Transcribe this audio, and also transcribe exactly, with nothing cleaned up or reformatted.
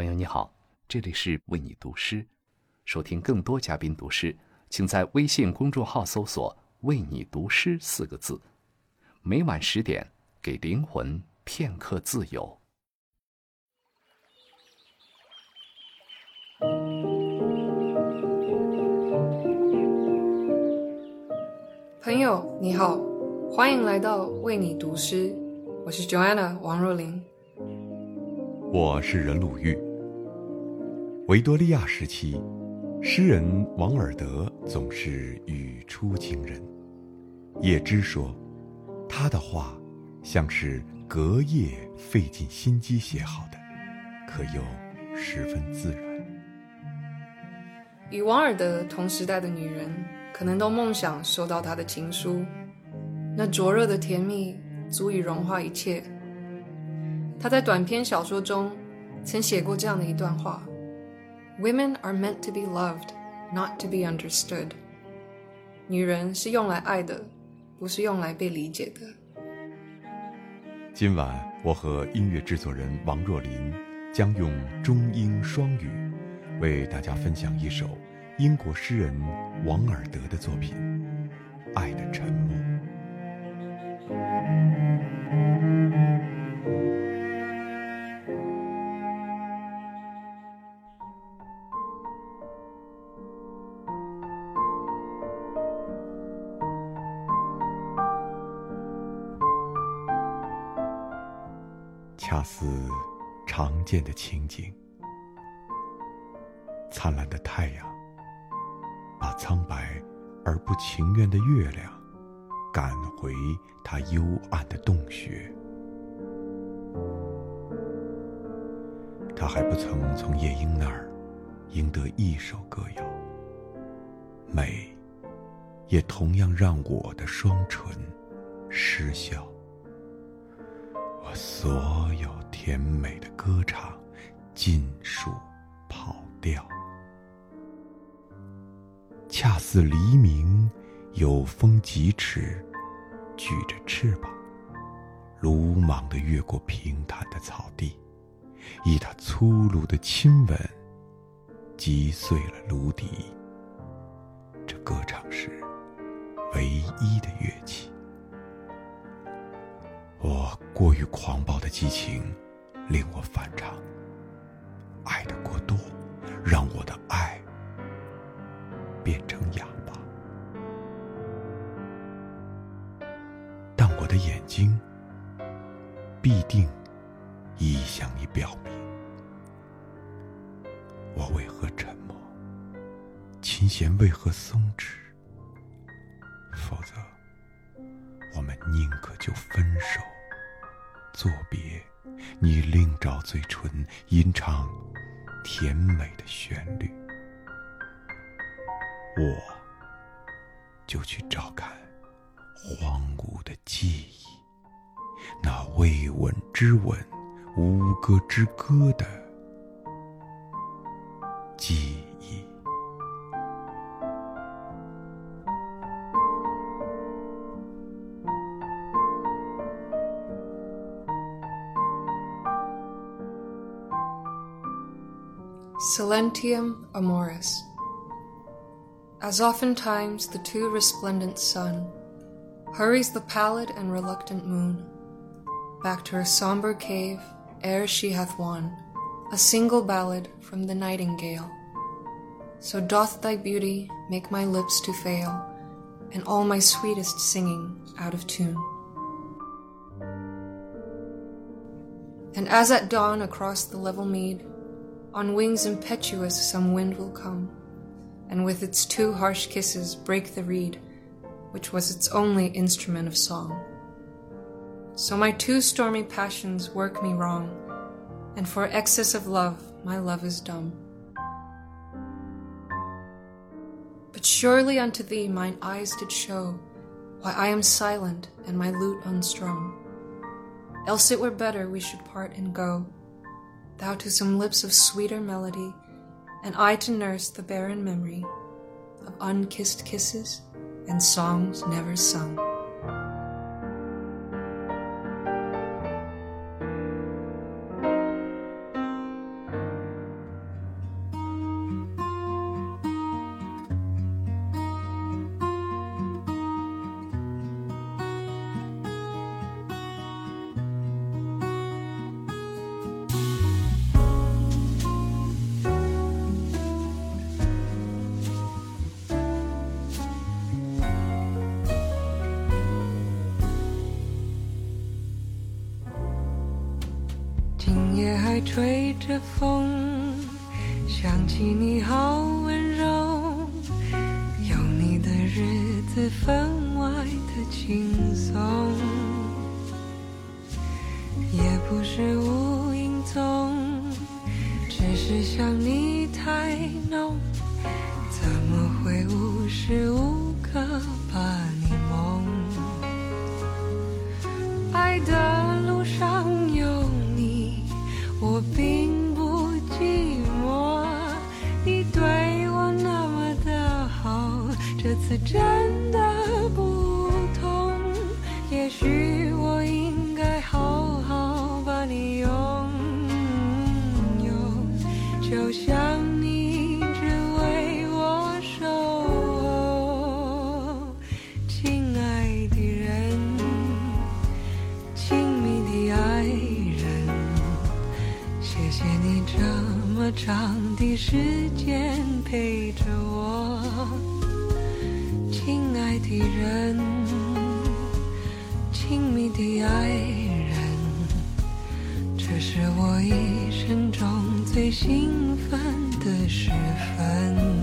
朋友你好，这里是为你读诗。收听更多嘉宾读诗，请在微信公众号搜索为你读诗四个字。每晚十点，给灵魂片刻自由。朋友你好，欢迎来到为你读诗，我是 Joanna 王若琳。我是任鲁豫。维多利亚时期，诗人王尔德总是语出惊人。叶芝说，他的话像是隔夜费尽心机写好的，可又十分自然。与王尔德同时代的女人可能都梦想收到他的情书，那灼热的甜蜜足以融化一切。他在短篇小说中曾写过这样的一段话： Women are meant to be loved, not to be understood。 女人是用来爱的，不是用来被理解的。今晚我和音乐制作人王若琳将用中英双语为大家分享一首英国诗人王尔德的作品《爱的沉默》。恰似常见的情景，灿烂的太阳把苍白而不情愿的月亮赶回它幽暗的洞穴。他还不曾从夜莺那儿赢得一首歌谣，美也同样让我的双唇失效。我所有甜美的歌唱尽数跑调，恰似黎明有风疾驰，举着翅膀鲁莽地越过平坦的草地，以他粗鲁的亲吻击碎了芦笛，这歌唱是唯一的乐器。我过于狂暴的激情令我反常，爱得过多让我的爱变成哑巴，但我的眼睛必定已向你表明，我为何沉默，琴弦为何松弛，否则我们宁可就分手作别，你另找嘴唇吟唱甜美的旋律，我就去照看荒芜的记忆，那未吻之吻，无歌之歌的记忆。Silentium Amoris. As oftentimes the too resplendent sun hurries the pallid and reluctant moon back to her somber cave ere she hath won a single ballad from the nightingale, so doth thy beauty make my lips to fail and all my sweetest singing out of tune. And as at dawn across the level mead on wings impetuous some wind will come, and with its too harsh kisses break the reed, which was its only instrument of song. So my too stormy passions work me wrong, and for excess of love my love is dumb. But surely unto thee mine eyes did show why I am silent and my lute unstrung. Else it were better we should part and go, thou to some lips of sweeter melody, and I to nurse the barren memory of unkissed kisses and songs never sung. 还吹着风，想起你好温柔，有你的日子分外的轻松，也不是无影踪，只是想你太浓，怎么会无时无刻把你梦，爱的路上有你我并不寂寞，你对我那么的好，这次真的不同，也许我应该好好把你拥有，就像长的时间陪着我，亲爱的人，亲密的爱人，这是我一生中最兴奋的时分。